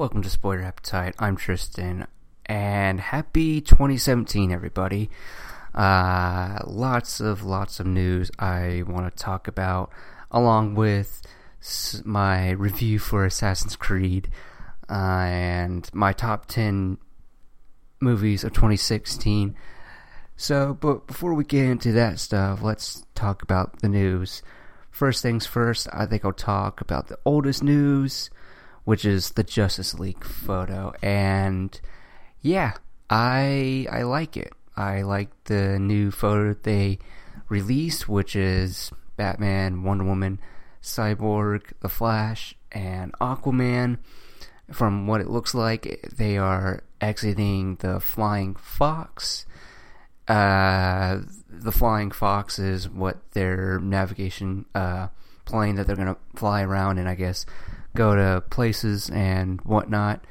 Welcome to Spoiler Appetite. I'm Tristan, and happy 2017, everybody. Lots of news I want to talk about, along with my review for Assassin's Creed, and my top 10 movies of 2016. So, but before we get into that stuff, let's talk about the news. First things first, I think I'll talk about the oldest news, which is the Justice League photo. And yeah, I like it. I like the new photo they released, which is Batman, Wonder Woman, Cyborg, The Flash, and Aquaman. From what it looks like, they are exiting the Flying Fox. The Flying Fox is what their navigation plane that they're going to fly around and I guess go to places and whatnot.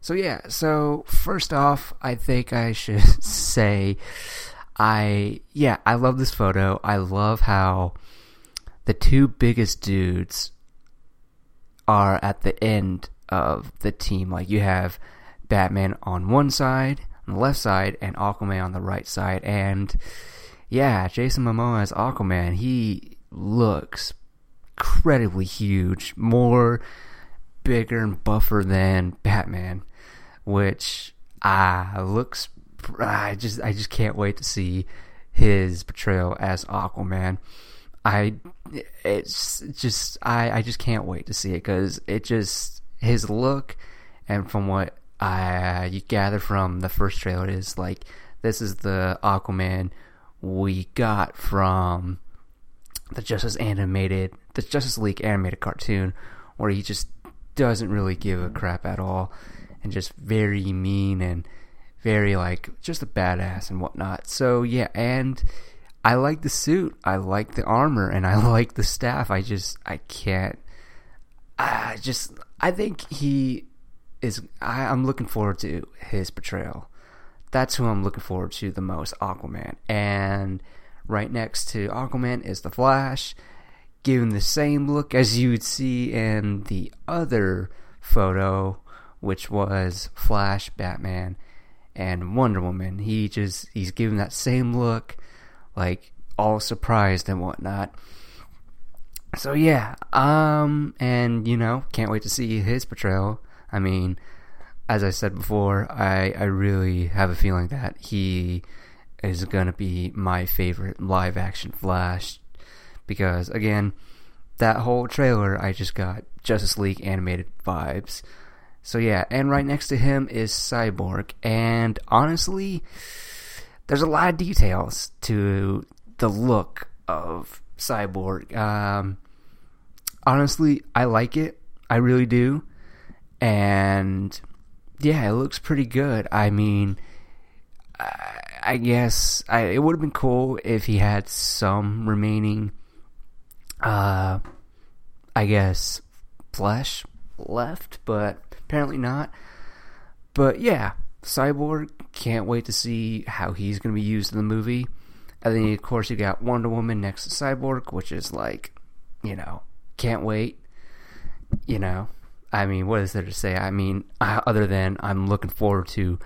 So yeah, so first off, I think I should say I love this photo. I love how the two biggest dudes are at the end of the team. Like, you have Batman on one side, on the left side, and Aquaman on the right side. And yeah, Jason Momoa as Aquaman, he looks incredibly huge, bigger and buffer than Batman, which looks. I just can't wait to see his portrayal as Aquaman. I just can't wait to see it, because it just, his look, and from what you gather from the first trailer, is like, this is the Aquaman we got from the Justice League animated cartoon, where he just doesn't really give a crap at all, and just very mean and very, like, just a badass and whatnot. So yeah, and I like the suit, I like the armor, and I like the staff. I think he is, I'm looking forward to his portrayal. That's who I'm looking forward to the most, Aquaman. And right next to Aquaman is the Flash, given the same look as you would see in the other photo, which was Flash, Batman, and Wonder Woman. He's given that same look, like, all surprised and whatnot. So yeah, and can't wait to see his portrayal. I mean, as I said before, I really have a feeling that he is gonna be my favorite live action Flash. Because, again, that whole trailer, I just got Justice League animated vibes. So yeah, and right next to him is Cyborg. And honestly, there's a lot of details to the look of Cyborg. Honestly, I like it. I really do. And yeah, it looks pretty good. I mean, I guess it would have been cool if he had some remaining flesh left, but apparently not. But yeah, Cyborg, can't wait to see how he's going to be used in the movie. And then, of course, you got Wonder Woman next to Cyborg, which is like, can't wait. I mean, what is there to say? I mean, other than I'm looking forward to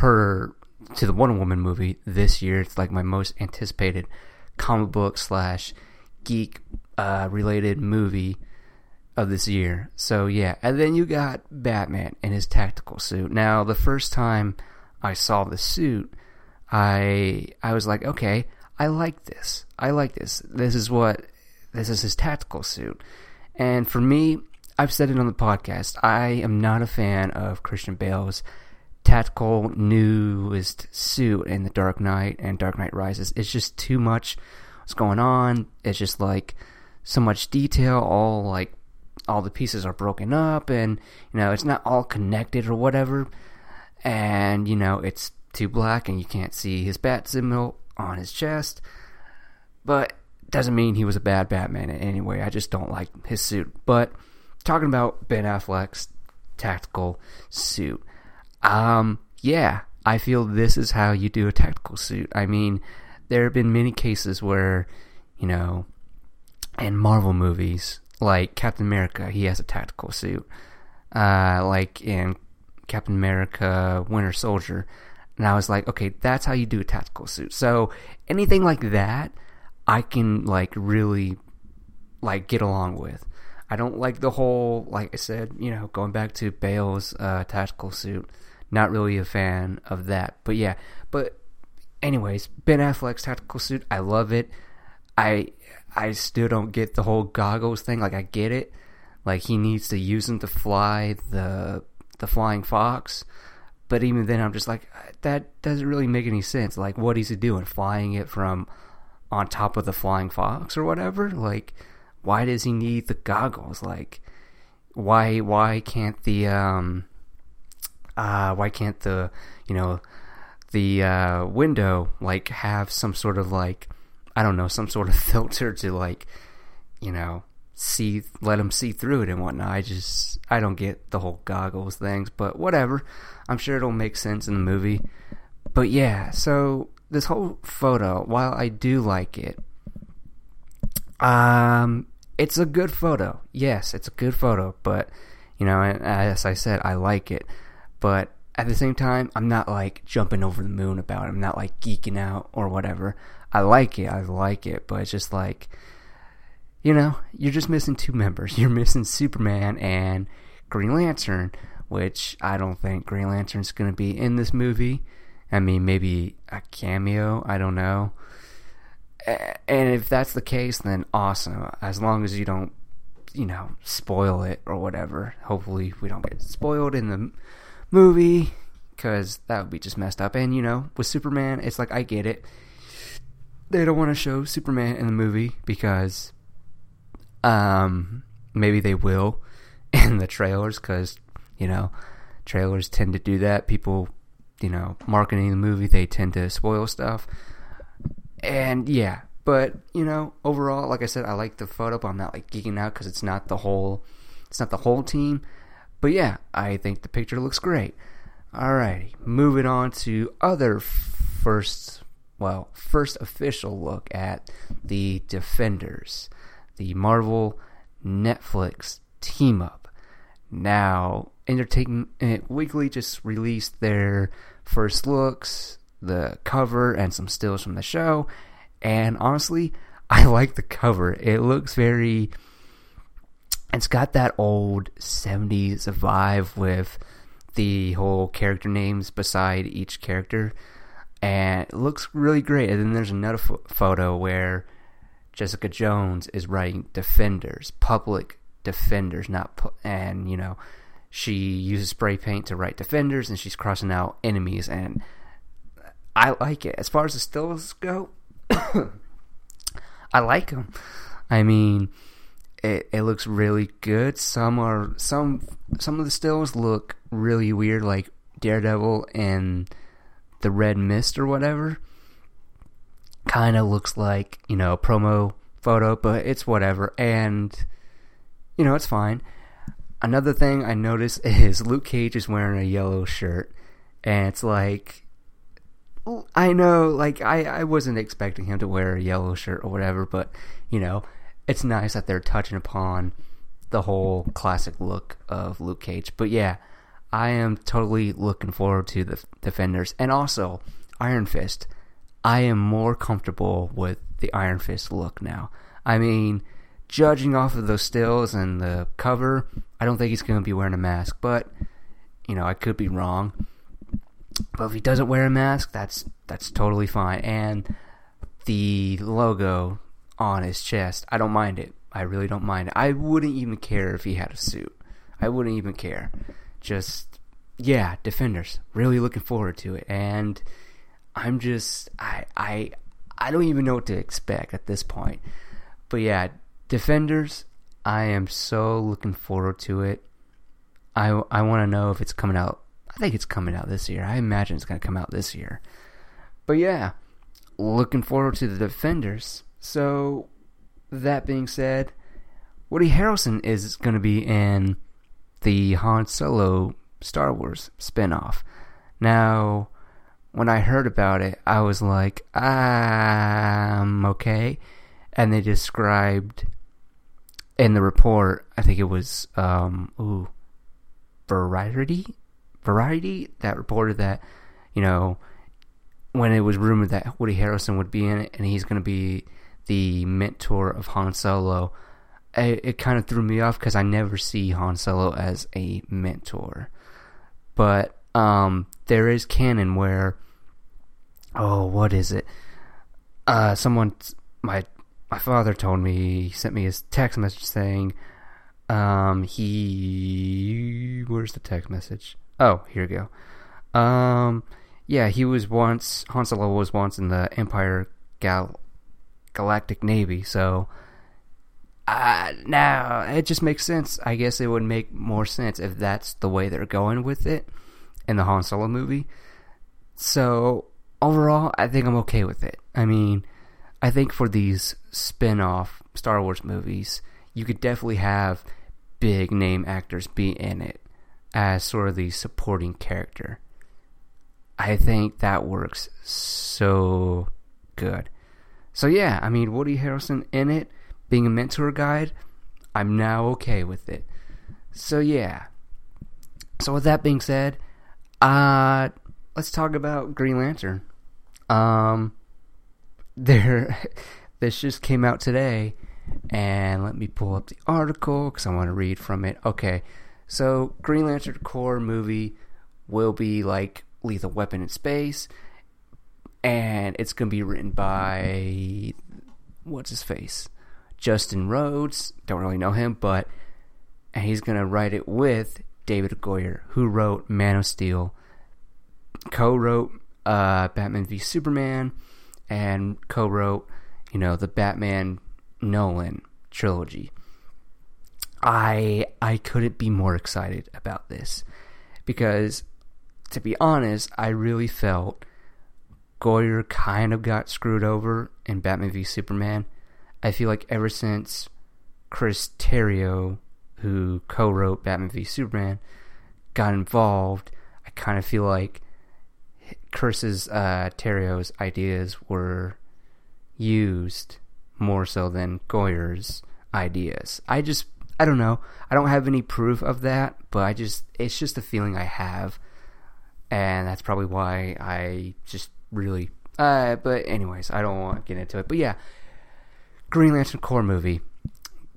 the Wonder Woman movie this year. It's like my most anticipated comic book / geek related movie of this year. So yeah, and then you got Batman in his tactical suit. Now, the first time I saw the suit, I was like, okay, I like this. This is his tactical suit. And for me, I've said it on the podcast, I am not a fan of Christian Bale's tactical newest suit in The Dark Knight and Dark Knight Rises. It's just too much going on. It's just like so much detail, all the pieces are broken up, and it's not all connected or whatever, and it's too black and you can't see his bat symbol on his chest. But doesn't mean he was a bad Batman in any way. I just don't like his suit. But talking about Ben Affleck's tactical suit, yeah, I feel this is how you do a tactical suit. I mean, there have been many cases where, in Marvel movies, like Captain America, he has a tactical suit. like in Captain America, Winter Soldier. And I was like, okay, that's how you do a tactical suit. So anything like that, I can like really like get along with. I don't like the whole, like I said, you know, going back to Bale's tactical suit. Not really a fan of that. But yeah, but anyways, Ben Affleck's tactical suit, I love it. I still don't get the whole goggles thing. Like, I get it. Like, he needs to use them to fly the Flying Fox. But even then, I'm just like, that doesn't really make any sense. Like, what is he doing? Flying it from on top of the Flying Fox or whatever? Like, why does he need the goggles? Like, why can't the, you know, the window, like, have some sort of, like, I don't know, some sort of filter to, like, you know, see, let him see through it and whatnot. I don't get the whole goggles things, but whatever. I'm sure it'll make sense in the movie. But yeah, so this whole photo, while I do like it, it's a good photo. Yes, it's a good photo, but, you know, as I said, I like it. But at the same time, I'm not, like, jumping over the moon about it. I'm not, like, geeking out or whatever. I like it, but it's just like, you know, you're just missing two members. You're missing Superman and Green Lantern, which I don't think Green Lantern's going to be in this movie. I mean, maybe a cameo, I don't know. And if that's the case, then awesome. As long as you don't, you know, spoil it or whatever. Hopefully we don't get spoiled in the movie, because that would be just messed up. And, you know, with Superman, it's like, I get it. They don't want to show Superman in the movie because maybe they will in the trailers, because, you know, trailers tend to do that. People, you know, marketing the movie, they tend to spoil stuff. And yeah, but, you know, overall, like I said, I like the photo, but I'm not like geeking out because it's not the whole team. But yeah, I think the picture looks great. Alrighty, moving on to other first official look at The Defenders, the Marvel Netflix team-up. Now, Entertainment Weekly just released their first looks, the cover, and some stills from the show. And honestly, I like the cover. It looks very... It's got that old 70s vibe with the whole character names beside each character. And it looks really great. And then there's another photo where Jessica Jones is writing Defenders, public defenders, and, you know, she uses spray paint to write Defenders, and she's crossing out enemies. And I like it. As far as the stills go, I like them. I mean... It looks really good. Some of the stills look really weird, like Daredevil and the red mist or whatever. Kind of looks like, you know, a promo photo, but it's whatever, and, you know, it's fine. Another thing I noticed is Luke Cage is wearing a yellow shirt, and it's like, I know, like, I wasn't expecting him to wear a yellow shirt or whatever, but, you know, it's nice that they're touching upon the whole classic look of Luke Cage. But yeah, I am totally looking forward to the Defenders. And also, Iron Fist. I am more comfortable with the Iron Fist look now. I mean, judging off of those stills and the cover, I don't think he's going to be wearing a mask. But, you know, I could be wrong. But if he doesn't wear a mask, that's totally fine. And the logo... on his chest, I don't mind it. I really don't mind it. I wouldn't even care if he had a suit. I wouldn't even care. Just, yeah, Defenders. Really looking forward to it. And I'm just, I don't even know what to expect at this point. But yeah, Defenders, I am so looking forward to it. I want to know if it's coming out. I think it's coming out this year. I imagine it's going to come out this year. But yeah, looking forward to the Defenders. So, that being said, Woody Harrelson is going to be in the Han Solo Star Wars spinoff. Now, when I heard about it, I was like, okay. And they described in the report, I think it was, Variety that reported that, you know, when it was rumored that Woody Harrelson would be in it and he's going to be the mentor of Han Solo, it kind of threw me off because I never see Han Solo as a mentor. But there is canon where, someone, my father told me, he sent me his text message saying, where's the text message? Oh, here we go. Han Solo was once in the Empire Galactic Navy, so now it just makes sense. I guess it would make more sense if that's the way they're going with it in the Han Solo movie. So overall, I think I'm okay with it. I mean, I think for these spin-off Star Wars movies, you could definitely have big name actors be in it as sort of the supporting character. I think that works so good. So yeah, I mean, Woody Harrelson in it, being a mentor guide, I'm now okay with it. So yeah. So with that being said, let's talk about Green Lantern. This just came out today, and let me pull up the article because I want to read from it. Okay, so Green Lantern Corps movie will be like Lethal Weapon in space, and it's going to be written by Justin Rhodes. Don't really know him, and he's going to write it with David Goyer, who wrote Man of Steel, co-wrote Batman v Superman, and co-wrote, you know, the Batman Nolan trilogy. I couldn't be more excited about this because, to be honest, I really felt Goyer kind of got screwed over in Batman v Superman. I feel like ever since Chris Terrio, who co-wrote Batman v Superman, got involved, I kind of feel like Chris's Terrio's ideas were used more so than Goyer's ideas. I don't know. I don't have any proof of that, but it's just a feeling I have, and that's probably why I just really. But anyways, I don't want to get into it. But yeah, Green Lantern Corps movie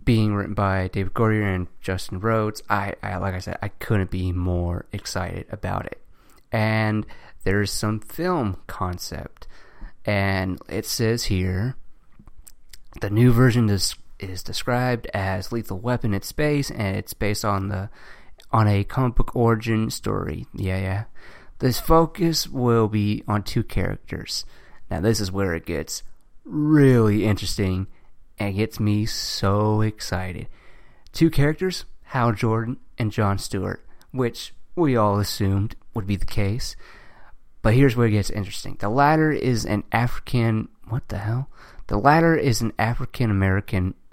being written by David Goyer and Justin Rhodes. I like I said, I couldn't be more excited about it. And there's some film concept, and it says here, the new version is described as Lethal Weapon in space, and it's based on a comic book origin story. Yeah. This focus will be on two characters. Now this is where it gets really interesting and gets me so excited. Two characters, Hal Jordan and John Stewart, which we all assumed would be the case. But here's where it gets interesting. The latter is an African-American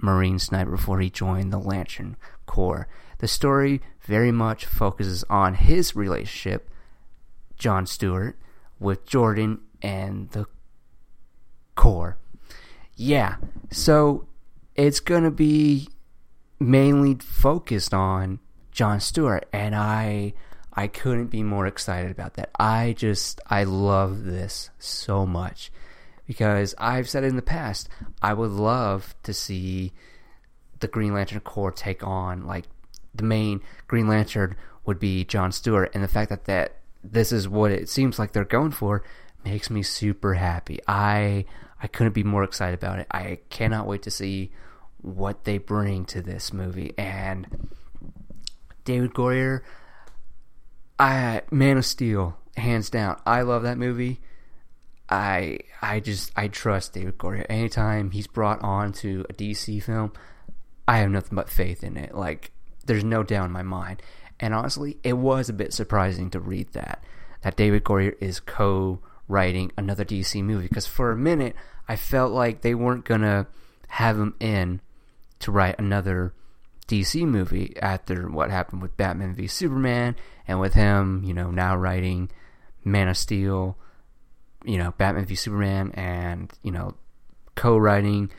Marine sniper before he joined the Lantern Corps. The story very much focuses on his relationship, John Stewart, with Jordan and the Corps. Yeah, so it's going to be mainly focused on John Stewart, and I couldn't be more excited about that. I love this so much because I've said in the past, I would love to see the Green Lantern Corps take on, like, the main Green Lantern would be John Stewart, and the fact that this is what it seems like they're going for makes me super happy. I couldn't be more excited about it. I cannot wait to see what they bring to this movie. And David Goyer, Man of Steel, hands down. I love that movie. I trust David Goyer. Anytime he's brought on to a DC film, I have nothing but faith in it. Like, there's no doubt in my mind. And honestly, it was a bit surprising to read that David Goyer is co-writing another DC movie, because for a minute I felt like they weren't gonna have him in to write another DC movie after what happened with Batman v Superman, and with him, you know, now writing Man of Steel, you know, Batman v Superman, and, you know, co-writing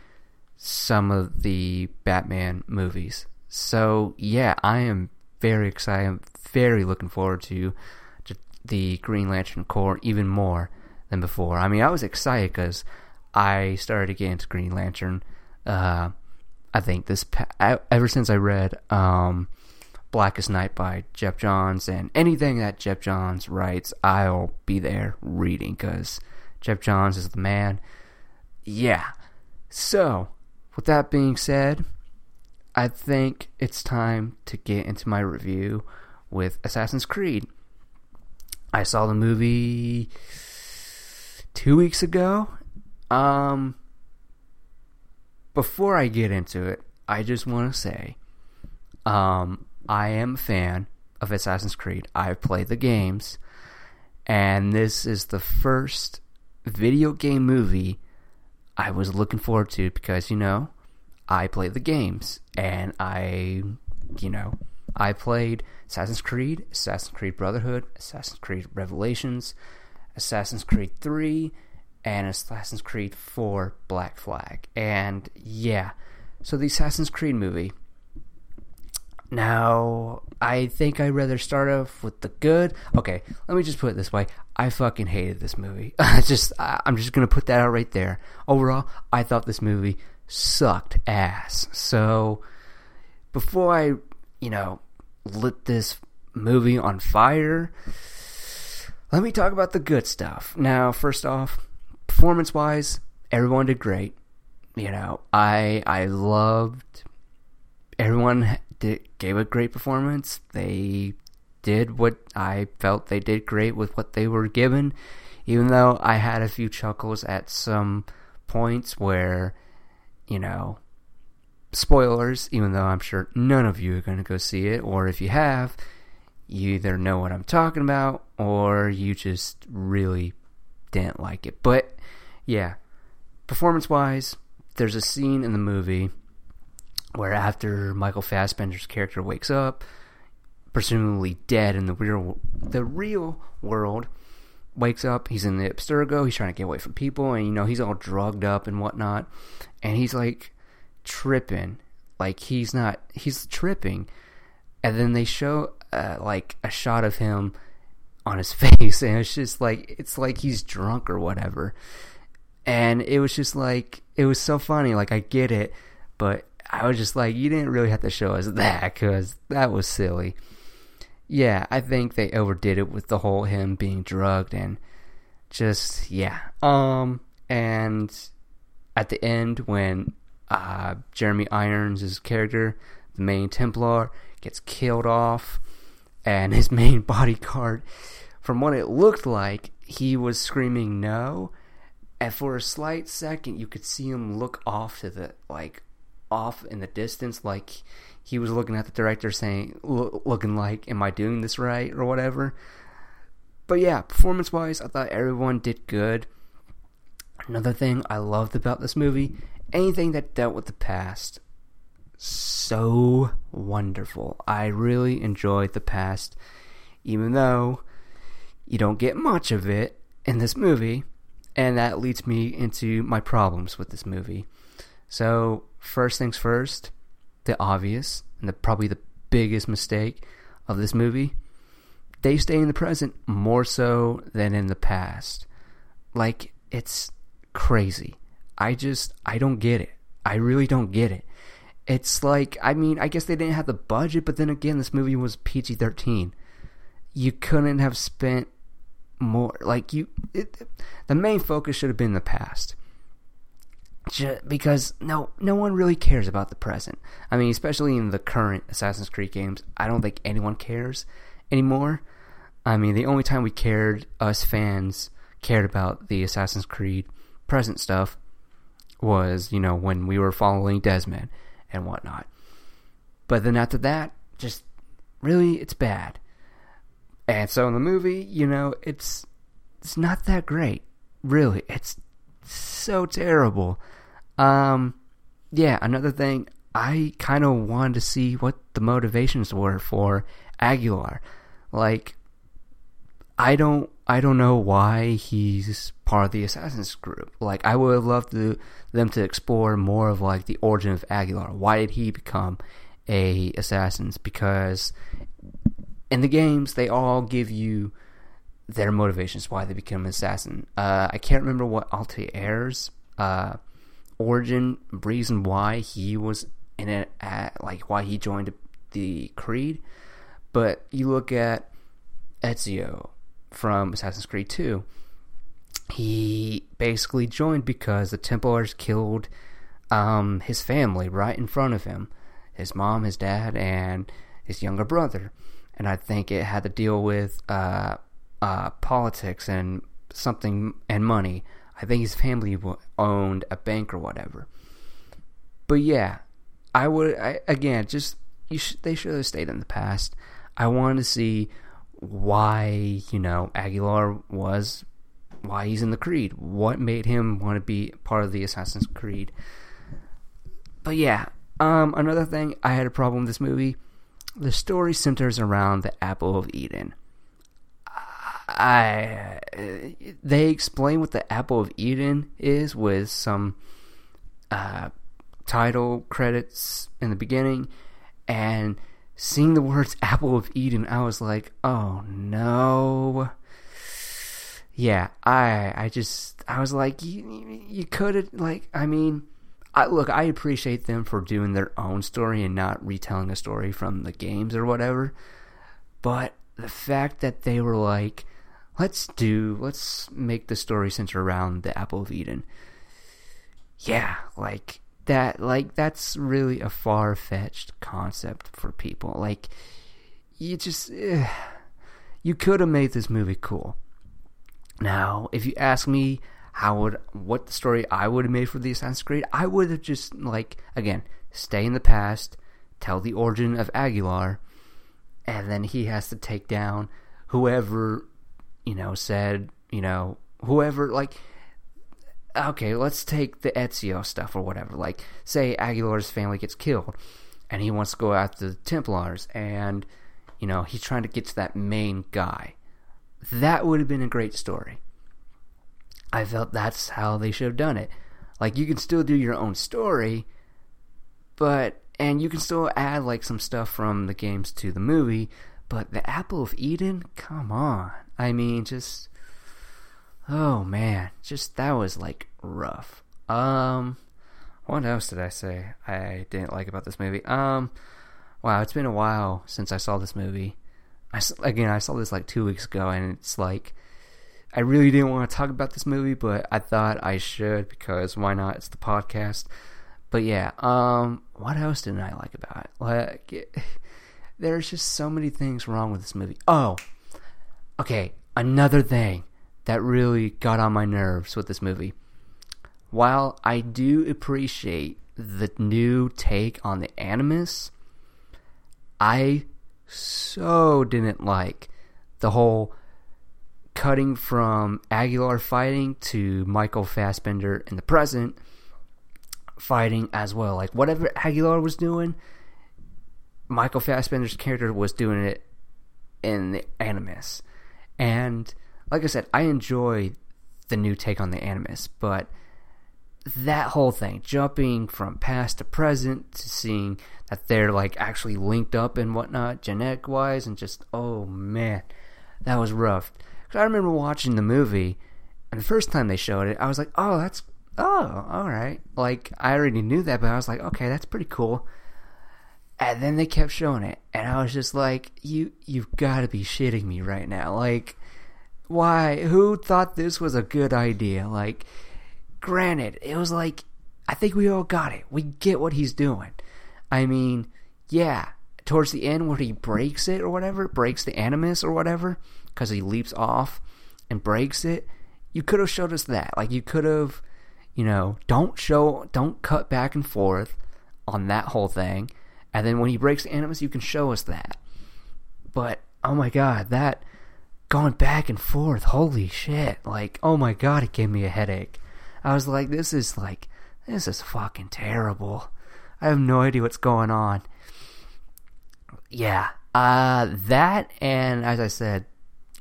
some of the Batman movies. So yeah, I am very excited. I'm very looking forward to the Green Lantern Corps even more than before. I mean, I was excited because I started getting into Green Lantern. I think ever since I read Blackest Night by Geoff Johns, and anything that Geoff Johns writes, I'll be there reading because Geoff Johns is the man. Yeah. So, with that being said, I think it's time to get into my review with Assassin's Creed. I saw the movie 2 weeks ago. Before I get into it, I just want to say I am a fan of Assassin's Creed. I've played the games, and this is the first video game movie I was looking forward to because, you know, I play the games, and I played Assassin's Creed, Assassin's Creed Brotherhood, Assassin's Creed Revelations, Assassin's Creed 3, and Assassin's Creed 4 Black Flag. And yeah, so the Assassin's Creed movie. Now, I think I'd rather start off with the good. Okay, let me just put it this way. I fucking hated this movie. I'm just going to put that out right there. Overall, I thought this movie sucked ass. So, before I, lit this movie on fire, let me talk about the good stuff. Now, first off, performance-wise, everyone did great. I loved everyone. Gave a great performance. They did what I felt they did great with what they were given, even though I had a few chuckles at some points where, spoilers, even though I'm sure none of you are going to go see it, or if you have, you either know what I'm talking about or you just really didn't like it. But yeah, performance-wise, there's a scene in the movie where after Michael Fassbender's character wakes up, presumably dead in the real world, wakes up, he's in the Abstergo, he's trying to get away from people, and he's all drugged up and whatnot, and he's like tripping, like he's tripping, and then they show like a shot of him on his face, and it's just like, he's drunk or whatever, and it was just like, it was so funny, like I get it, but I was just like, you didn't really have to show us that because that was silly. Yeah, I think they overdid it with the whole him being drugged and just, yeah. And at the end when Jeremy Irons, his character, the main Templar, gets killed off, and his main bodyguard, from what it looked like, he was screaming no, and for a slight second you could see him look off to the, like, off in the distance, like he was looking at the director saying, looking like, am I doing this right or whatever. But yeah, performance wise, I thought everyone did good. Another thing I loved about this movie, anything that dealt with the past, so wonderful. I really enjoyed the past, even though you don't get much of it in this movie, and that leads me into my problems with this movie. So, first things first, the obvious, and probably the biggest mistake of this movie, they stay in the present more so than in the past. Like, it's crazy. I don't get it. I really don't get it. It's like, I guess they didn't have the budget, but then again, this movie was PG-13. You couldn't have spent more, the main focus should have been the past. Because no one really cares about the present. I mean, especially in the current Assassin's Creed games, I don't think anyone cares anymore. I mean, the only time us fans cared about the Assassin's Creed present stuff was, when we were following Desmond and whatnot. But then after that, just really, it's bad. And so in the movie, it's not that great, really. It's so terrible. Another thing, I kind of wanted to see what the motivations were for Aguilar. Like, I don't know why he's part of the Assassin's group. Like, I would have loved them to explore more of, like, the origin of Aguilar. Why did he become a assassin? Because In the games, they all give you their motivations, why they become an assassin. I can't remember what Altair's origin, reason why he was in it, like why he joined the Creed. But you look at Ezio from Assassin's Creed 2. He basically joined because the Templars killed his family right in front of him. His mom, his dad, and his younger brother. And I think it had to deal with politics and something and money. I think his family owned a bank or whatever. But yeah, they should have stayed in the past. I wanted to see why, Aguilar was, why he's in the Creed. What made him want to be part of the Assassin's Creed. But yeah, another thing I had a problem with this movie, the story centers around the Apple of Eden. They explain what the Apple of Eden is with some title credits in the beginning, and seeing the words Apple of Eden, I was like, oh no. Yeah, I was like, you could have, I appreciate them for doing their own story and not retelling a story from the games or whatever, but the fact that they were like, let's make the story center around the Apple of Eden. Yeah, that's really a far-fetched concept for people. You could have made this movie cool. Now, if you ask me what the story I would have made for the Assassin's Creed, I would have just, stay in the past, tell the origin of Aguilar, and then he has to take down whoever, okay, let's take the Ezio stuff or whatever. Say Aguilar's family gets killed, and he wants to go after the Templars, and, he's trying to get to that main guy. That would have been a great story. I felt that's how they should have done it. You can still do your own story, and you can still add, some stuff from the games to the movie, but the Apple of Eden? Come on. Oh, man. That was, rough. What else did I say I didn't like about this movie? Wow, it's been a while since I saw this movie. I saw this, 2 weeks ago, and it's, I really didn't want to talk about this movie, but I thought I should, because why not? It's the podcast. But yeah, what else didn't I like about it? There's just so many things wrong with this movie. Oh, okay, another thing that really got on my nerves with this movie. While I do appreciate the new take on the Animus, I so didn't like the whole cutting from Aguilar fighting to Michael Fassbender in the present fighting as well. Whatever Aguilar was doing, Michael Fassbender's character was doing it in the Animus. And like I said, I enjoy the new take on the Animus, but that whole thing, jumping from past to present to seeing that they're actually linked up and whatnot, genetic wise, and oh man, that was rough. Cause I remember watching the movie, and the first time they showed it, I was like, all right. I already knew that, but I was like, okay, that's pretty cool. And then they kept showing it, and I was just like, you've got to be shitting me right now. Why? Who thought this was a good idea? Granted, it was I think we all got it. We get what he's doing. Yeah, towards the end where he breaks it or whatever, breaks the Animus or whatever, because he leaps off and breaks it. You could have showed us that. You could have, don't cut back and forth on that whole thing. And then when he breaks the Animus, you can show us that. But, oh my god, that going back and forth, holy shit. Oh my god, it gave me a headache. I was like, this is fucking terrible. I have no idea what's going on. Yeah, that, and as I said,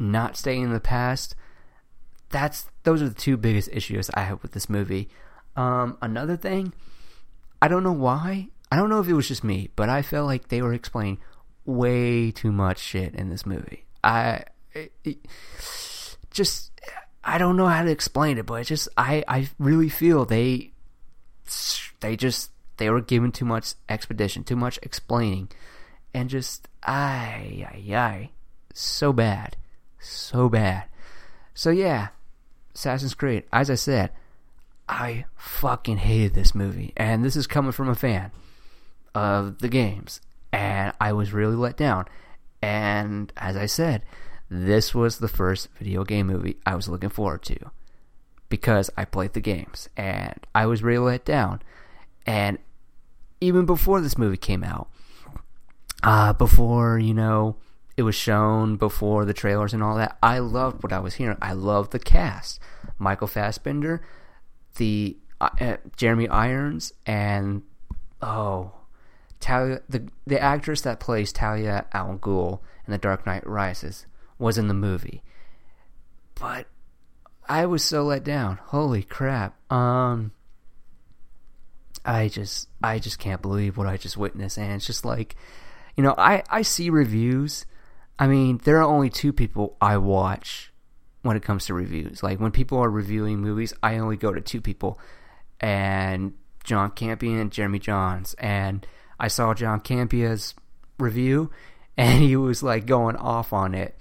not staying in the past, those are the two biggest issues I have with this movie. Another thing, I don't know why, I don't know if it was just me, but I felt like they were explaining way too much shit in this movie. I don't know how to explain it, but it's just, I really feel they were given too much exposition, too much explaining, and just, so bad. So yeah, Assassin's Creed, as I said, I fucking hated this movie, and this is coming from a fan of the games, and I was really let down, and as I said, this was the first video game movie I was looking forward to because I played the games, and I was really let down. And even before this movie came out, before, you know, it was shown, before the trailers and all that, I loved what I was hearing. I loved the cast. Michael Fassbender, Jeremy Irons, and Talia, the actress that plays Talia al Ghul in The Dark Knight Rises, was in the movie, but I was so let down. Holy crap! I just can't believe what I just witnessed, and it's just like, you know, I see reviews. I mean, there are only two people I watch when it comes to reviews. Like, when people are reviewing movies, I only go to two people, and John Campion and Jeremy Johns. And I saw John Campion's review, and he was like going off on it.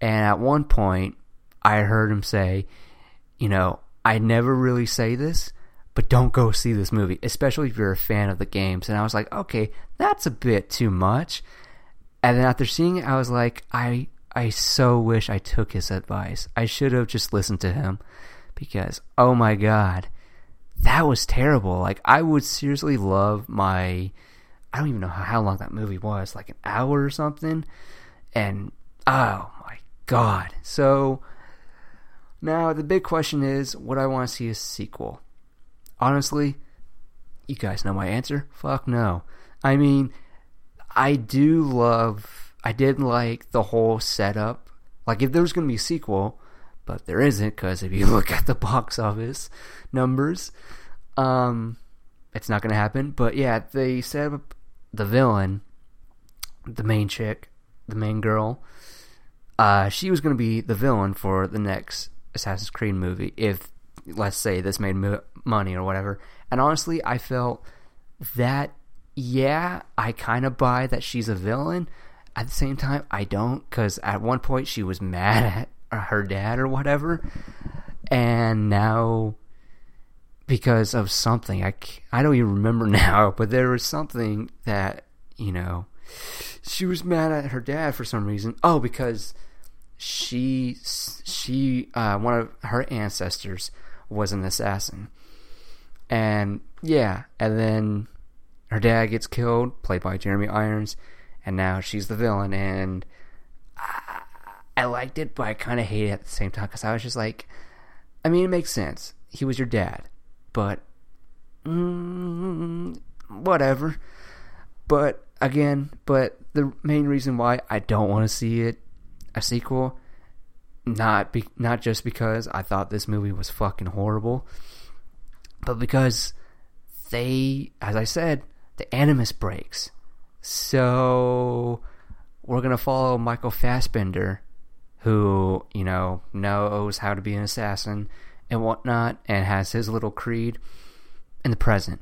And at one point, I heard him say, you know, I never really say this, but don't go see this movie, especially if you're a fan of the games. And I was like, okay, that's a bit too much. And then after seeing it, I was like, I so wish I took his advice. I should have just listened to him, because, oh my God, that was terrible. Like, I would seriously love my, I don't even know how long that movie was, like an hour or something. And, oh my God. So now the big question is, would I want to see a sequel? Honestly, you guys know my answer. Fuck no. I mean, I did like the whole setup. Like, if there was going to be a sequel, but there isn't, because if you look at the box office numbers, it's not going to happen. But yeah, they set up the villain, the main chick, the main girl. She was going to be the villain for the next Assassin's Creed movie, if, let's say, this made money or whatever. And honestly, I felt that, yeah, I kind of buy that she's a villain. At the same time, I don't, because at one point she was mad at her dad or whatever, and now, because of something, I don't even remember now, but there was something that, you know, she was mad at her dad for some reason. Oh, because she one of her ancestors was an assassin, and yeah, and then her dad gets killed, played by Jeremy Irons, and now she's the villain. And I liked it, but I kind of hated it at the same time, because I was just like, I mean, it makes sense, he was your dad, but whatever. But again, but the main reason why I don't want to see it, a sequel, not just because I thought this movie was fucking horrible, but because they, as I said, the Animus breaks. So we're going to follow Michael Fassbender, who, you know, knows how to be an assassin and whatnot, and has his little creed in the present.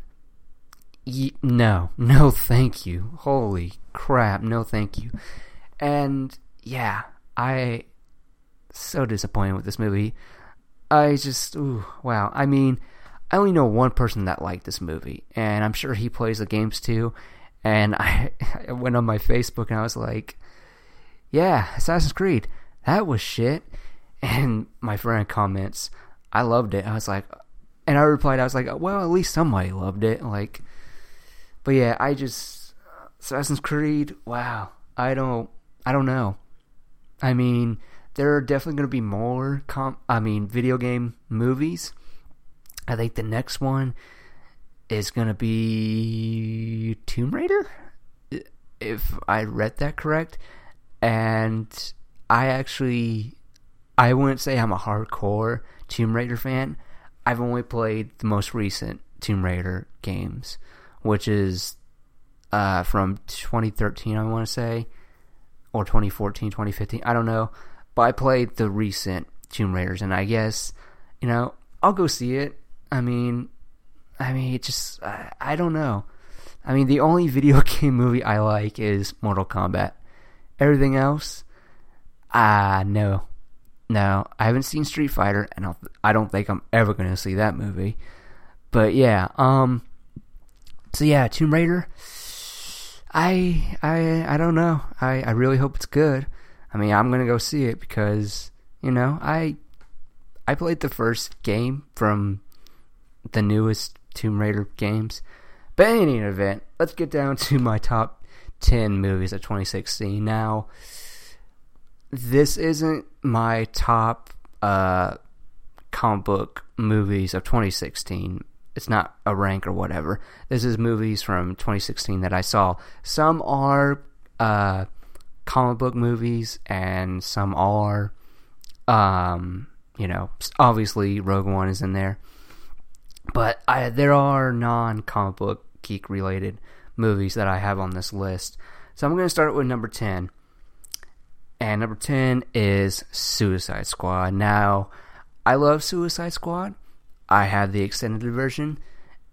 No, thank you. Holy crap, no thank you. And yeah, I so disappointed with this movie. I just, ooh, wow. I mean, I only know one person that liked this movie, and I'm sure he plays the games too. And I went on my Facebook and I was like, yeah, Assassin's Creed, that was shit. And my friend comments, I loved it. I was like, and I replied, I was like, well, at least somebody loved it. Like, but yeah, I just, Assassin's Creed, wow. I don't know. I mean, there are definitely going to be more video game movies. I think the next one is going to be Tomb Raider, if I read that correct. And I wouldn't say I'm a hardcore Tomb Raider fan. I've only played the most recent Tomb Raider games, which is from 2013, I want to say, or 2014, 2015, I don't know. But I played the recent Tomb Raiders, and I guess, you know, I'll go see it. I mean, it just, I don't know. I mean, the only video game movie I like is Mortal Kombat. Everything else, no. No, I haven't seen Street Fighter, and I don't think I'm ever going to see that movie. But yeah, so yeah, Tomb Raider, I don't know. I really hope it's good. I mean, I'm going to go see it because, you know, I played the first game from the newest Tomb Raider games. But in any event, let's get down to my top 10 movies of 2016. Now, this isn't my top comic book movies of 2016. It's not a rank or whatever. This is movies from 2016 that I saw. Some are comic book movies, and some are, you know, obviously Rogue One is in there. But there are non-comic book geek-related movies that I have on this list. So I'm going to start with number 10. And number 10 is Suicide Squad. Now, I love Suicide Squad. I have the extended version.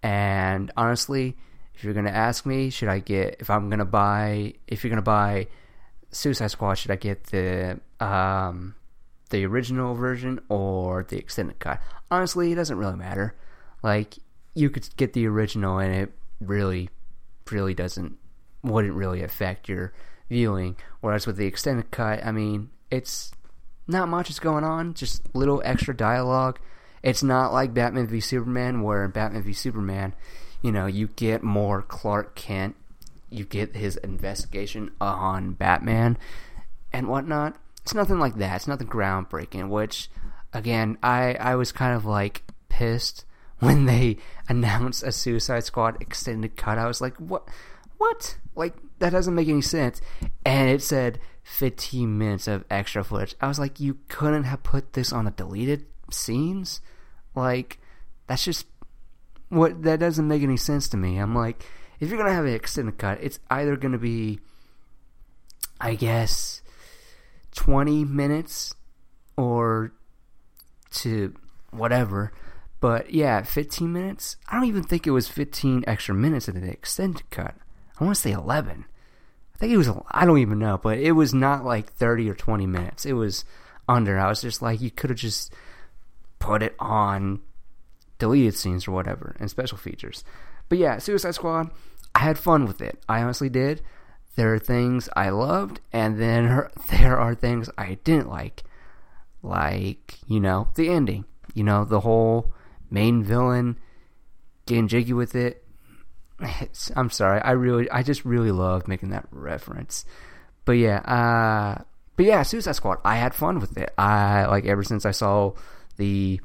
And honestly, if you're going to ask me, if you're going to buy Suicide Squad, should I get the original version or the extended cut? Honestly, it doesn't really matter. Like, you could get the original, and it really wouldn't really affect your viewing. Whereas with the extended cut, I mean, it's not much is going on, just little extra dialogue. It's not like Batman v Superman, where in Batman v Superman, you know, you get more Clark Kent, you get his investigation on Batman and whatnot. It's nothing like that. It's nothing groundbreaking. Which, again, I was kind of like pissed when they announced a Suicide Squad extended cut. I was like, what? Like, that doesn't make any sense. And it said 15 minutes of extra footage. I was like, you couldn't have put this on the deleted scenes? Like, that's just, that doesn't make any sense to me. I'm like, if you're going to have an extended cut, it's either going to be, I guess, 20 minutes or to whatever. But yeah, 15 minutes? I don't even think it was 15 extra minutes in the extended cut. I want to say 11. I think it was, I don't even know, but it was not like 30 or 20 minutes. It was under. I was just like, you could have just put it on deleted scenes or whatever and special features. But yeah, Suicide Squad, I had fun with it. I honestly did. There are things I loved, and then there are things I didn't like. Like, you know, the ending. You know, the whole main villain getting jiggy with it. I'm sorry, I just really love making that reference. But yeah, Suicide Squad, I had fun with it. Ever since I saw the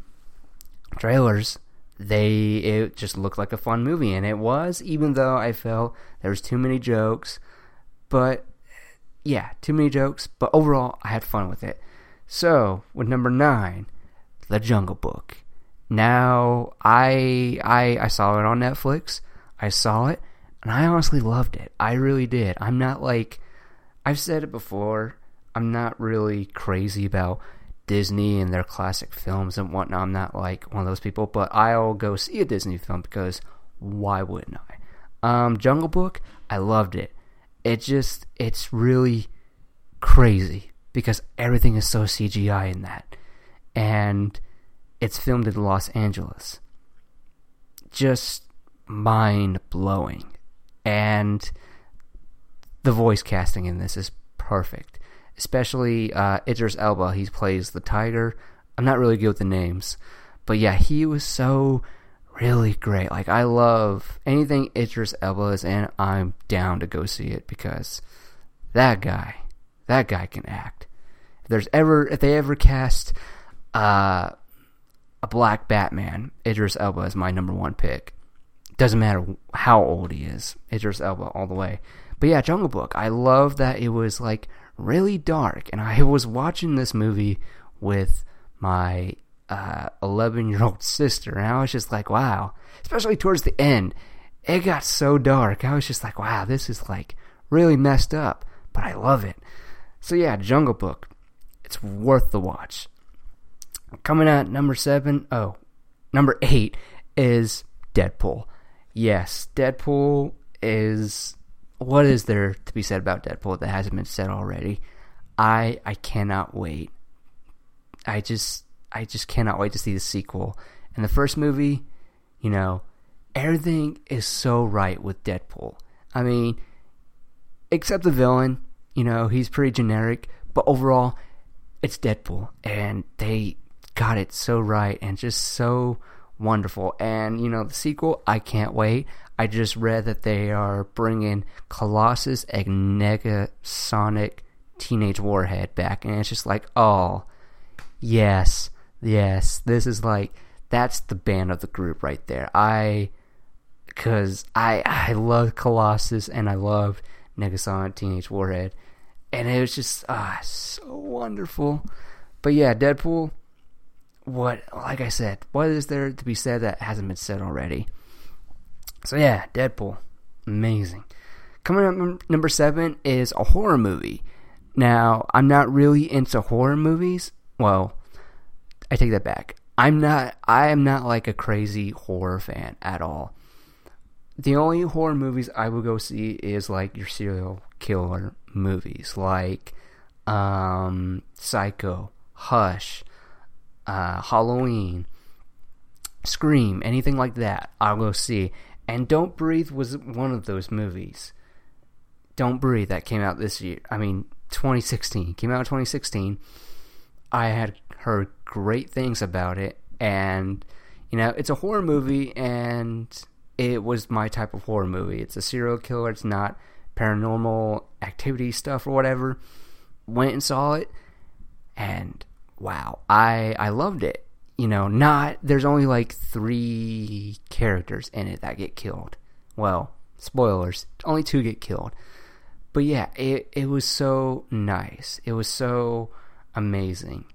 trailers, it just looked like a fun movie, and it was, even though I felt there was too many jokes. But yeah, too many jokes, but overall I had fun with it. So, with number 9, The Jungle Book. Now, I saw it on Netflix. I saw it, and I honestly loved it. I really did. I'm not like, I've said it before, I'm not really crazy about Disney and their classic films and whatnot. I'm not like one of those people, but I'll go see a Disney film because why wouldn't I? Jungle Book, I loved it. It's really crazy because everything is so CGI in that. And it's filmed in Los Angeles. Just mind-blowing. And the voice casting in this is perfect. Especially Idris Elba. He plays the tiger. I'm not really good with the names. But yeah, he was so really great. Like, I love anything Idris Elba is in. I'm down to go see it because that guy can act. If they ever cast a black Batman, Idris Elba is my number one pick. Doesn't matter how old he is, Idris Elba all the way. But yeah, Jungle Book, I love that it was like really dark, and I was watching this movie with my 11-year-old sister, and I was just like, wow. Especially towards the end, it got so dark. I was just like, wow, this is like really messed up, but I love it. So yeah, Jungle Book. It's worth the watch. Coming out number eight is Deadpool. Yes, Deadpool is... What is there to be said about Deadpool that hasn't been said already? I cannot wait. I just cannot wait to see the sequel. And the first movie, you know, everything is so right with Deadpool. I mean, except the villain, you know, he's pretty generic. But overall, it's Deadpool. And they got it so right and just so wonderful. And, you know, the sequel, I can't wait. I just read that they are bringing Colossus and Negasonic Teenage Warhead back. And it's just like, oh, yes. This is like, that's the band of the group right there. Because I love Colossus and I love Negasonic Teenage Warhead. And it was just so wonderful. But yeah, Deadpool, what is there to be said that hasn't been said already? So yeah, Deadpool, amazing. Coming up number 7 is a horror movie. Now, I'm not really into horror movies. Well, I take that back. I am not like a crazy horror fan at all. The only horror movies I would go see is like your serial killer movies, like Psycho, Hush, Halloween, Scream, anything like that, I'll go see. And Don't Breathe was one of those movies. Don't Breathe, that came out this year. I mean, 2016. Came out in 2016. I had heard great things about it. And, you know, it's a horror movie, and it was my type of horror movie. It's a serial killer. It's not paranormal activity stuff or whatever. Went and saw it, and wow, I loved it. You know, there's only like 3 characters in it that get killed. Well, spoilers, only 2 get killed. But yeah, it was so nice. It was so amazing.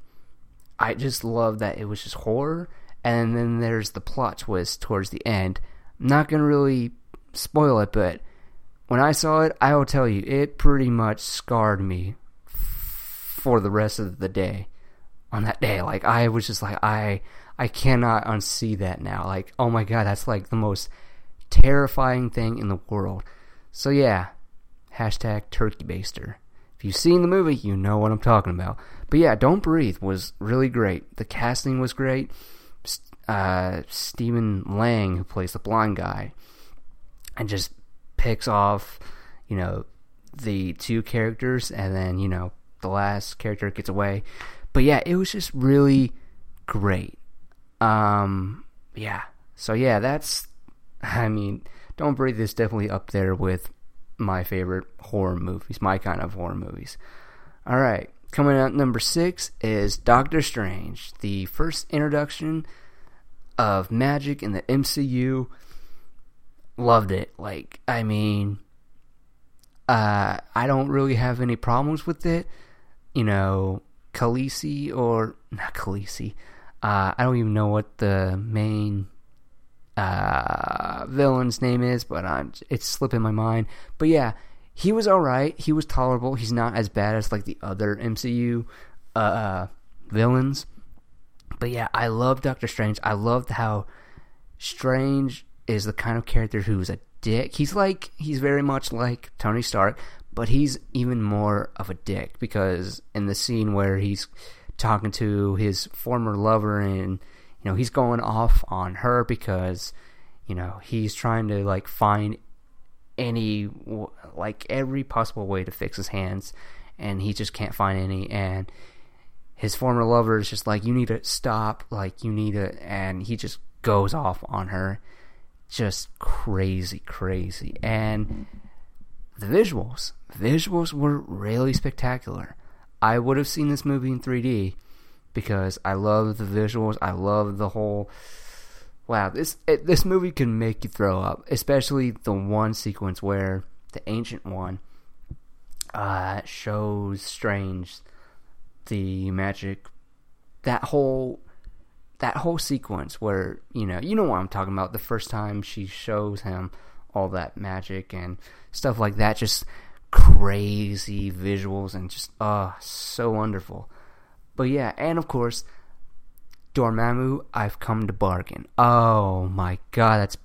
I just love that it was just horror, and then there's the plot twist towards the end. I'm not going to really spoil it, but when I saw it, I will tell you, it pretty much scarred me for the rest of the day. On that day, like, I was just like, I cannot unsee that now. Like, oh my god, that's like the most terrifying thing in the world. So yeah, hashtag Turkey Baster. If you've seen the movie, you know what I'm talking about. But yeah, Don't Breathe was really great. The casting was great. Stephen Lang, who plays the blind guy, and just picks off, you know, the 2 characters, and then, you know, the last character gets away. But yeah, it was just really great. Yeah. So yeah, Don't Breathe is definitely up there with my favorite horror movies, my kind of horror movies. All right. Coming out number 6 is Doctor Strange, the first introduction of magic in the MCU. Loved it. Like, I mean, I don't really have any problems with it. You know, Khaleesi, or not Khaleesi, I don't even know what the main villain's name is, but it's slipping my mind. But yeah, he was alright, he was tolerable, he's not as bad as like the other MCU villains. But yeah, I love Doctor Strange. I loved how Strange is the kind of character who's a dick. He's very much like Tony Stark, but he's even more of a dick, because in the scene where he's talking to his former lover, and, you know, he's going off on her because, you know, he's trying to like find every possible way to fix his hands, and he just can't find any, and his former lover is just like, you need to stop, like, you need to, and he just goes off on her. Just crazy. And the visuals were really spectacular. I would have seen this movie in 3D because I love the visuals. I love the whole, wow, this movie can make you throw up, especially the one sequence where the Ancient One shows Strange the magic. That whole sequence where, you know what I'm talking about, the first time she shows him all that magic and stuff like that. Just crazy visuals and just, so wonderful. But yeah, and of course, Dormammu, I've Come to Bargain. Oh my god, that's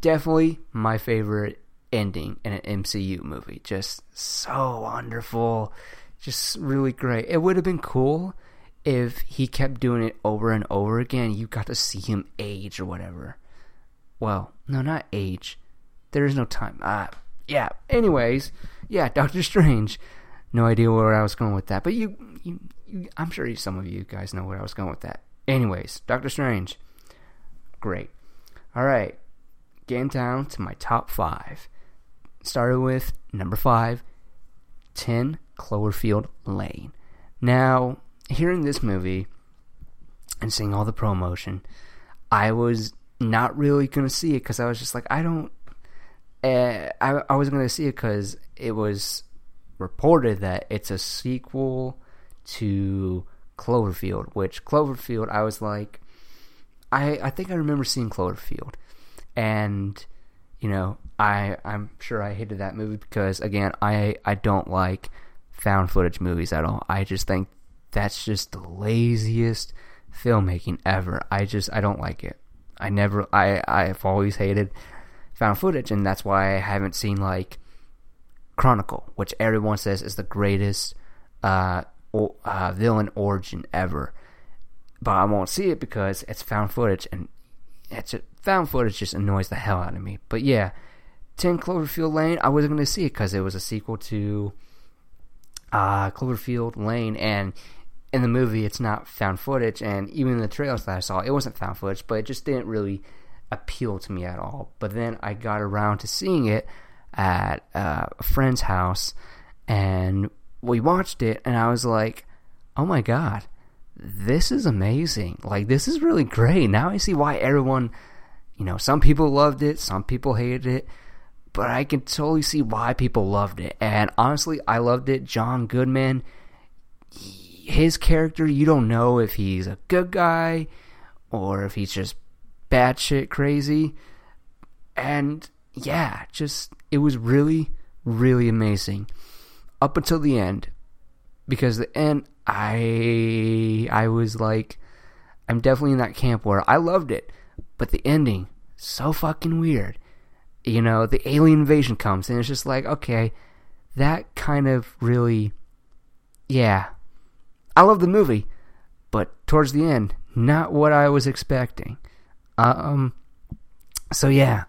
definitely my favorite ending in an MCU movie. Just so wonderful. Just really great. It would have been cool if he kept doing it over and over again. You got to see him age or whatever. Well, no, not age. There is no time. Yeah. Anyways, yeah, Doctor Strange. No idea where I was going with that, but you I'm sure some of you guys know where I was going with that. Anyways, Doctor Strange. Great. All right. Getting down to my top 5. Started with number 5, 10 Cloverfield Lane. Now, hearing this movie and seeing all the promotion, I was not really going to see it because I was just like, I was going to see it because it was reported that it's a sequel to Cloverfield, which Cloverfield, I was like, I think I remember seeing Cloverfield. And, you know, I'm sure I hated that movie because, again, I don't like found footage movies at all. I just think that's just the laziest filmmaking ever. I don't like it. I've always hated found footage, and that's why I haven't seen, like, Chronicle, which everyone says is the greatest villain origin ever. But I won't see it because it's found footage, and found footage just annoys the hell out of me. But yeah, 10 Cloverfield Lane, I wasn't going to see it because it was a sequel to Cloverfield Lane, and in the movie it's not found footage, and even in the trailers that I saw, it wasn't found footage, but it just didn't really appeal to me at all. But then I got around to seeing it at a friend's house, and we watched it, and I was like, oh my god, this is amazing. Like, this is really great. Now I see why everyone, you know, some people loved it, some people hated it, but I can totally see why people loved it. And honestly, I loved it. John Goodman, his character, you don't know if he's a good guy or if he's just batshit crazy. And yeah, just, it was really, really amazing up until the end, because the end, I was like, I'm definitely in that camp where I loved it, but the ending, so fucking weird. You know, the alien invasion comes, and it's just like, okay, that kind of really, yeah. I love the movie, but towards the end, not what I was expecting. So yeah,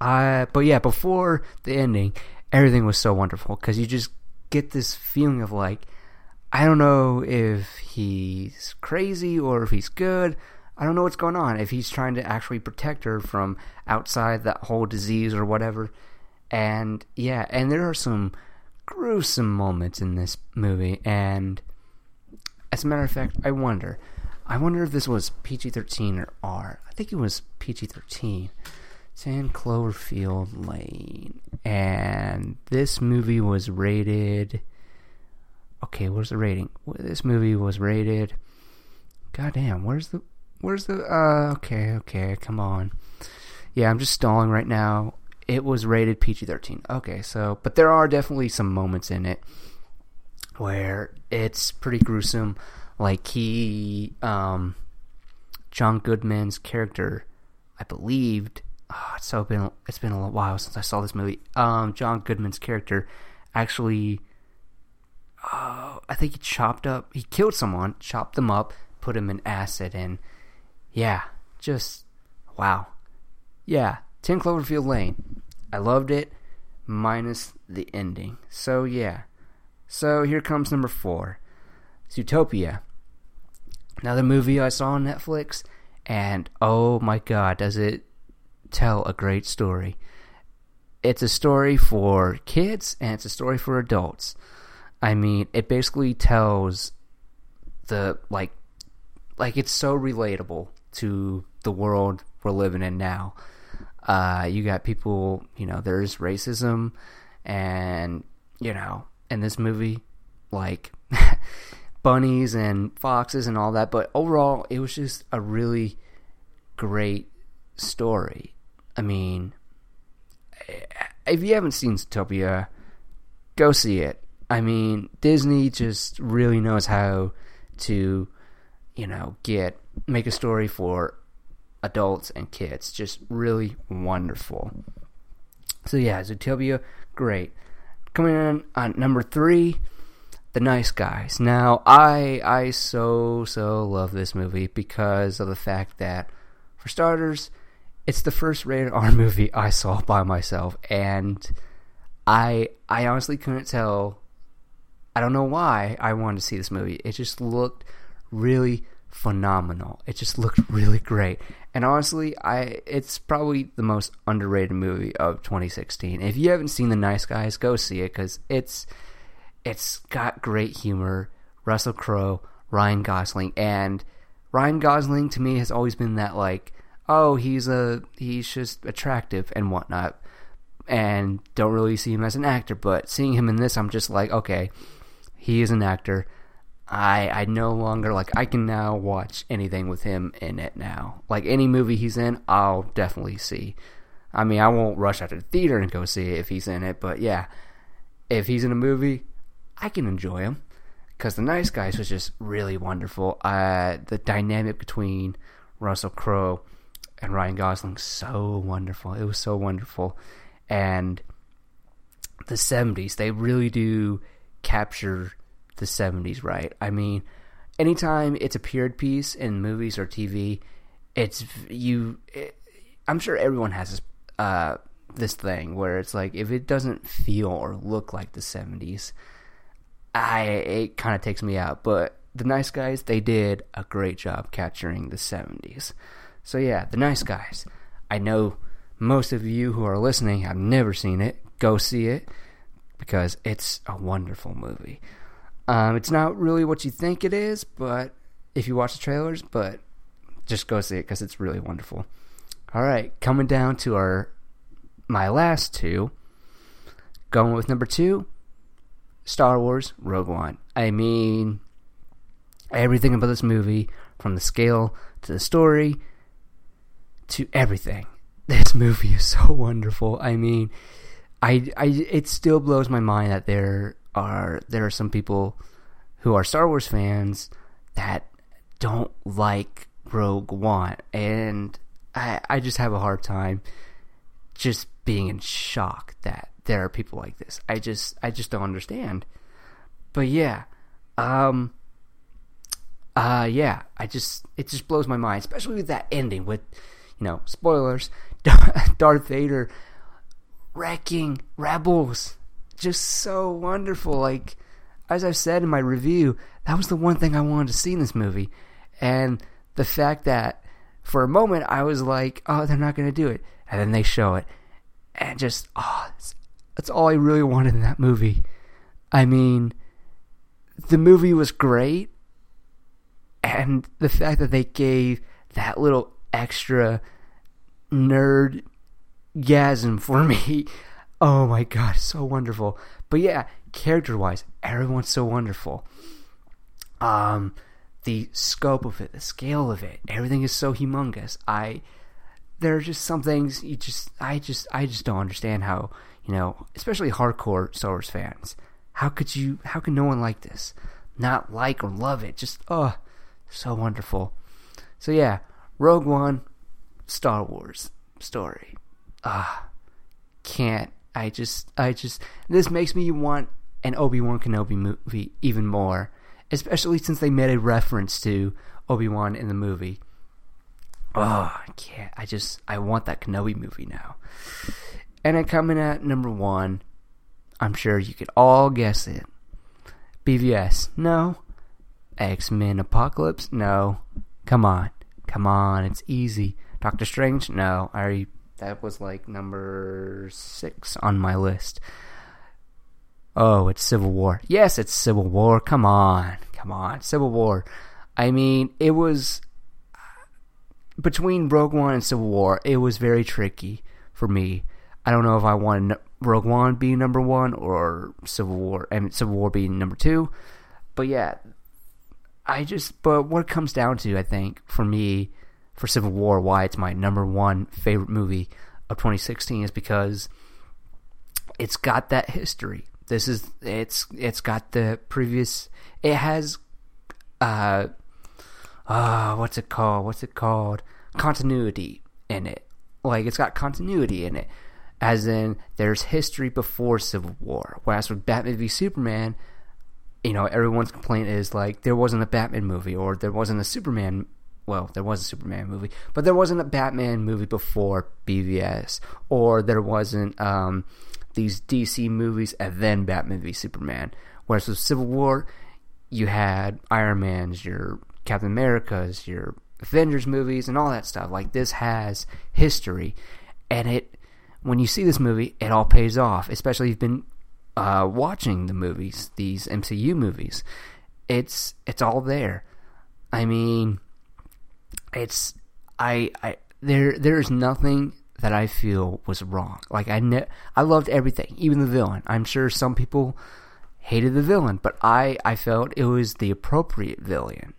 but yeah, before the ending, everything was so wonderful, because you just get this feeling of like, I don't know if he's crazy or if he's good. I don't know what's going on. If he's trying to actually protect her from outside, that whole disease or whatever. And yeah, and there are some gruesome moments in this movie. And as a matter of fact, I wonder if this was PG-13 or R. I think it was PG-13. It's in Cloverfield Lane. And this movie was rated... okay, where's the rating? This movie was rated... goddamn, where's the... okay, come on. Yeah, I'm just stalling right now. It was rated PG-13. Okay, so... but there are definitely some moments in it where it's pretty gruesome. Like, he... John Goodman's character, I believed... it's been a while since I saw this movie. John Goodman's character actually... I think he killed someone, chopped them up, put him in acid, and yeah, just, wow. Yeah, 10 Cloverfield Lane. I loved it, minus the ending. So yeah. So here comes number 4, Zootopia. Another movie I saw on Netflix, and oh my god, does it tell a great story. It's a story for kids, and it's a story for adults. I mean, it basically tells the, like it's so relatable to the world we're living in now. You got people, you know, there's racism, and, you know, in this movie, like, bunnies and foxes and all that, but overall, it was just a really great story. I mean, if you haven't seen Zootopia, go see it. I mean, Disney just really knows how to, you know, make a story for adults and kids. Just really wonderful. So yeah, Zootopia, great. Coming in on number 3, The Nice Guys. Now, I so love this movie because of the fact that, for starters, it's the first rated R movie I saw by myself, and I honestly couldn't tell. I don't know why I wanted to see this movie. It just looked really phenomenal. It just looked really great. And honestly, it's probably the most underrated movie of 2016. If you haven't seen The Nice Guys, go see it, because it's got great humor, Russell Crowe, Ryan Gosling. And Ryan Gosling, to me, has always been that, like, oh, he's just attractive and whatnot, and don't really see him as an actor. But seeing him in this, I'm just like, okay, he is an actor. I no longer, like, I can now watch anything with him in it now. Like, any movie he's in, I'll definitely see. I mean, I won't rush out to the theater and go see it if he's in it, but yeah, if he's in a movie, I can enjoy him. Because The Nice Guys was just really wonderful. The dynamic between Russell Crowe and Ryan Gosling, so wonderful. It was so wonderful. And the 70s, they really do capture the 70s, right? I mean, anytime it's a period piece in movies or TV, I'm sure everyone has this, this thing where it's like, if it doesn't feel or look like the 70s, it kind of takes me out. But The Nice Guys, they did a great job capturing the 70s. So yeah, The Nice Guys. I know most of you who are listening have never seen it. Go see it, because it's a wonderful movie. It's not really what you think it is, but if you watch the trailers, but just go see it, because it's really wonderful. All right, coming down to my last two. Going with number 2, Star Wars Rogue One. I mean, everything about this movie, from the scale to the story to everything. This movie is so wonderful. I mean, it still blows my mind that there are some people who are Star Wars fans that don't like Rogue One, and I just have a hard time just being in shock that there are people like this. I just don't understand. But yeah, it just blows my mind, especially with that ending with, you know, spoilers, Darth Vader wrecking rebels. Just so wonderful. Like, as I've said in my review, that was the one thing I wanted to see in this movie. And the fact that for a moment I was like, oh, they're not going to do it. And then they show it. And just, oh, that's all I really wanted in that movie. I mean, the movie was great. And the fact that they gave that little extra nerd-gasm for me, oh my god, so wonderful. But yeah, character-wise, everyone's so wonderful. The scope of it, the scale of it, everything is so humongous. There are just some things I just don't understand how, you know, especially hardcore Star Wars fans, how can no one like this? Not like or love it. Just, oh, so wonderful. So yeah, Rogue One, Star Wars story. This makes me want an Obi-Wan Kenobi movie even more, especially since they made a reference to Obi-Wan in the movie. Oh, I can't. I want that Kenobi movie now. And I come in at number 1. I'm sure you could all guess it. BVS, no. X-Men Apocalypse, no. Come on, it's easy. Doctor Strange, no. That was like number 6 on my list. Oh, it's Civil War. Yes, it's Civil War. Come on, Civil War. I mean, it was between Rogue One and Civil War. It was very tricky for me. I don't know if I wanted Rogue One being number 1 or Civil War being number 2. But yeah, but what it comes down to, I think, for me, for Civil War, why it's my number 1 favorite movie of 2016 is because it's got that history. This is it's got the previous. It has what's it called? Continuity in it. Like, it's got continuity in it, as in there's history before Civil War. Whereas with Batman v Superman, you know, everyone's complaint is like there wasn't a Batman movie, or there wasn't a Superman. Well, there was a Superman movie, but there wasn't a Batman movie before BVS, or there wasn't these DC movies and then Batman v Superman. Whereas with Civil War, you had Iron Man's, your Captain America's, your Avengers movies, and all that stuff. Like, this has history, and it, when you see this movie, it all pays off. Especially if you've been watching the movies, these MCU movies. It's all there. I mean, it's there's nothing that I feel was wrong. Like, I loved everything, even the villain. I'm sure some people hated the villain, but I felt it was the appropriate villain,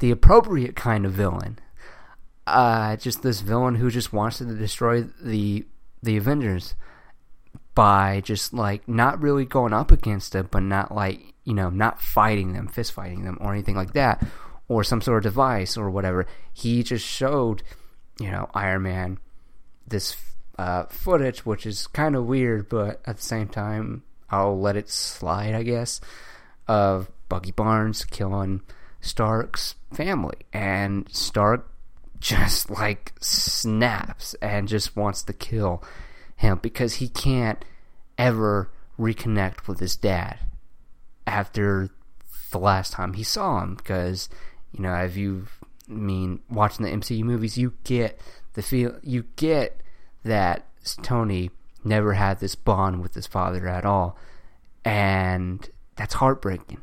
the appropriate kind of villain. Just this villain who just wants to destroy the Avengers by just, like, not really going up against them, but not, like, you know, not fighting them, fist fighting them, or anything like that, or some sort of device or whatever. He just showed, you know, Iron Man this footage, which is kind of weird, but at the same time, I'll let it slide, I guess, of Bucky Barnes killing Stark's family, and Stark just, like, snaps and just wants to kill him because he can't ever reconnect with his dad after the last time he saw him, because, you know, if you watching the MCU movies, you get the feel, you get that Tony never had this bond with his father at all, and that's heartbreaking.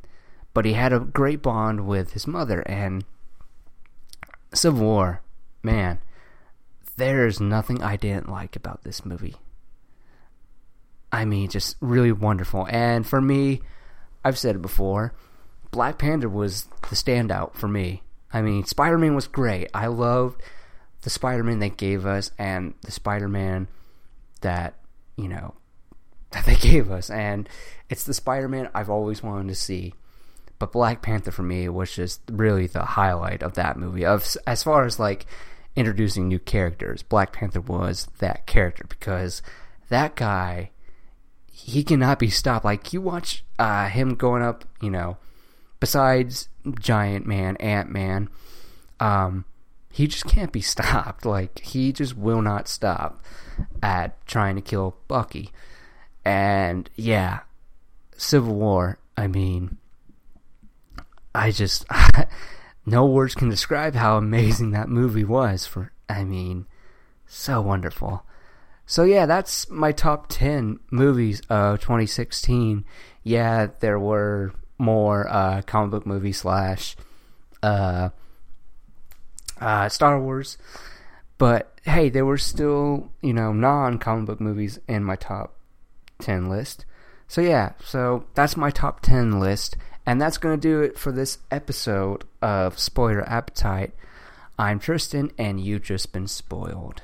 But he had a great bond with his mother. And Civil War, man, there's nothing I didn't like about this movie. I mean, just really wonderful. And for me, I've said it before, Black Panther was the standout for me. I mean, Spider-Man was great. I loved the Spider-Man they gave us, and the Spider-Man that, you know, that they gave us. And it's the Spider-Man I've always wanted to see. But Black Panther for me was just really the highlight of that movie. As far as, like, introducing new characters, Black Panther was that character, because that guy, he cannot be stopped. Like, you watch him going up, you know, besides Giant Man, Ant-Man, he just can't be stopped. Like, he just will not stop at trying to kill Bucky. And, yeah, Civil War, I mean, no words can describe how amazing that movie was. So wonderful. So yeah, that's my top 10 movies of 2016. Yeah, there were more comic book movie / Star Wars. But hey, there were still, you know, non-comic book movies in my top 10 list. So yeah, so that's my top 10 list. And that's going to do it for this episode of Spoiler Appetite. I'm Tristan, and you've just been spoiled.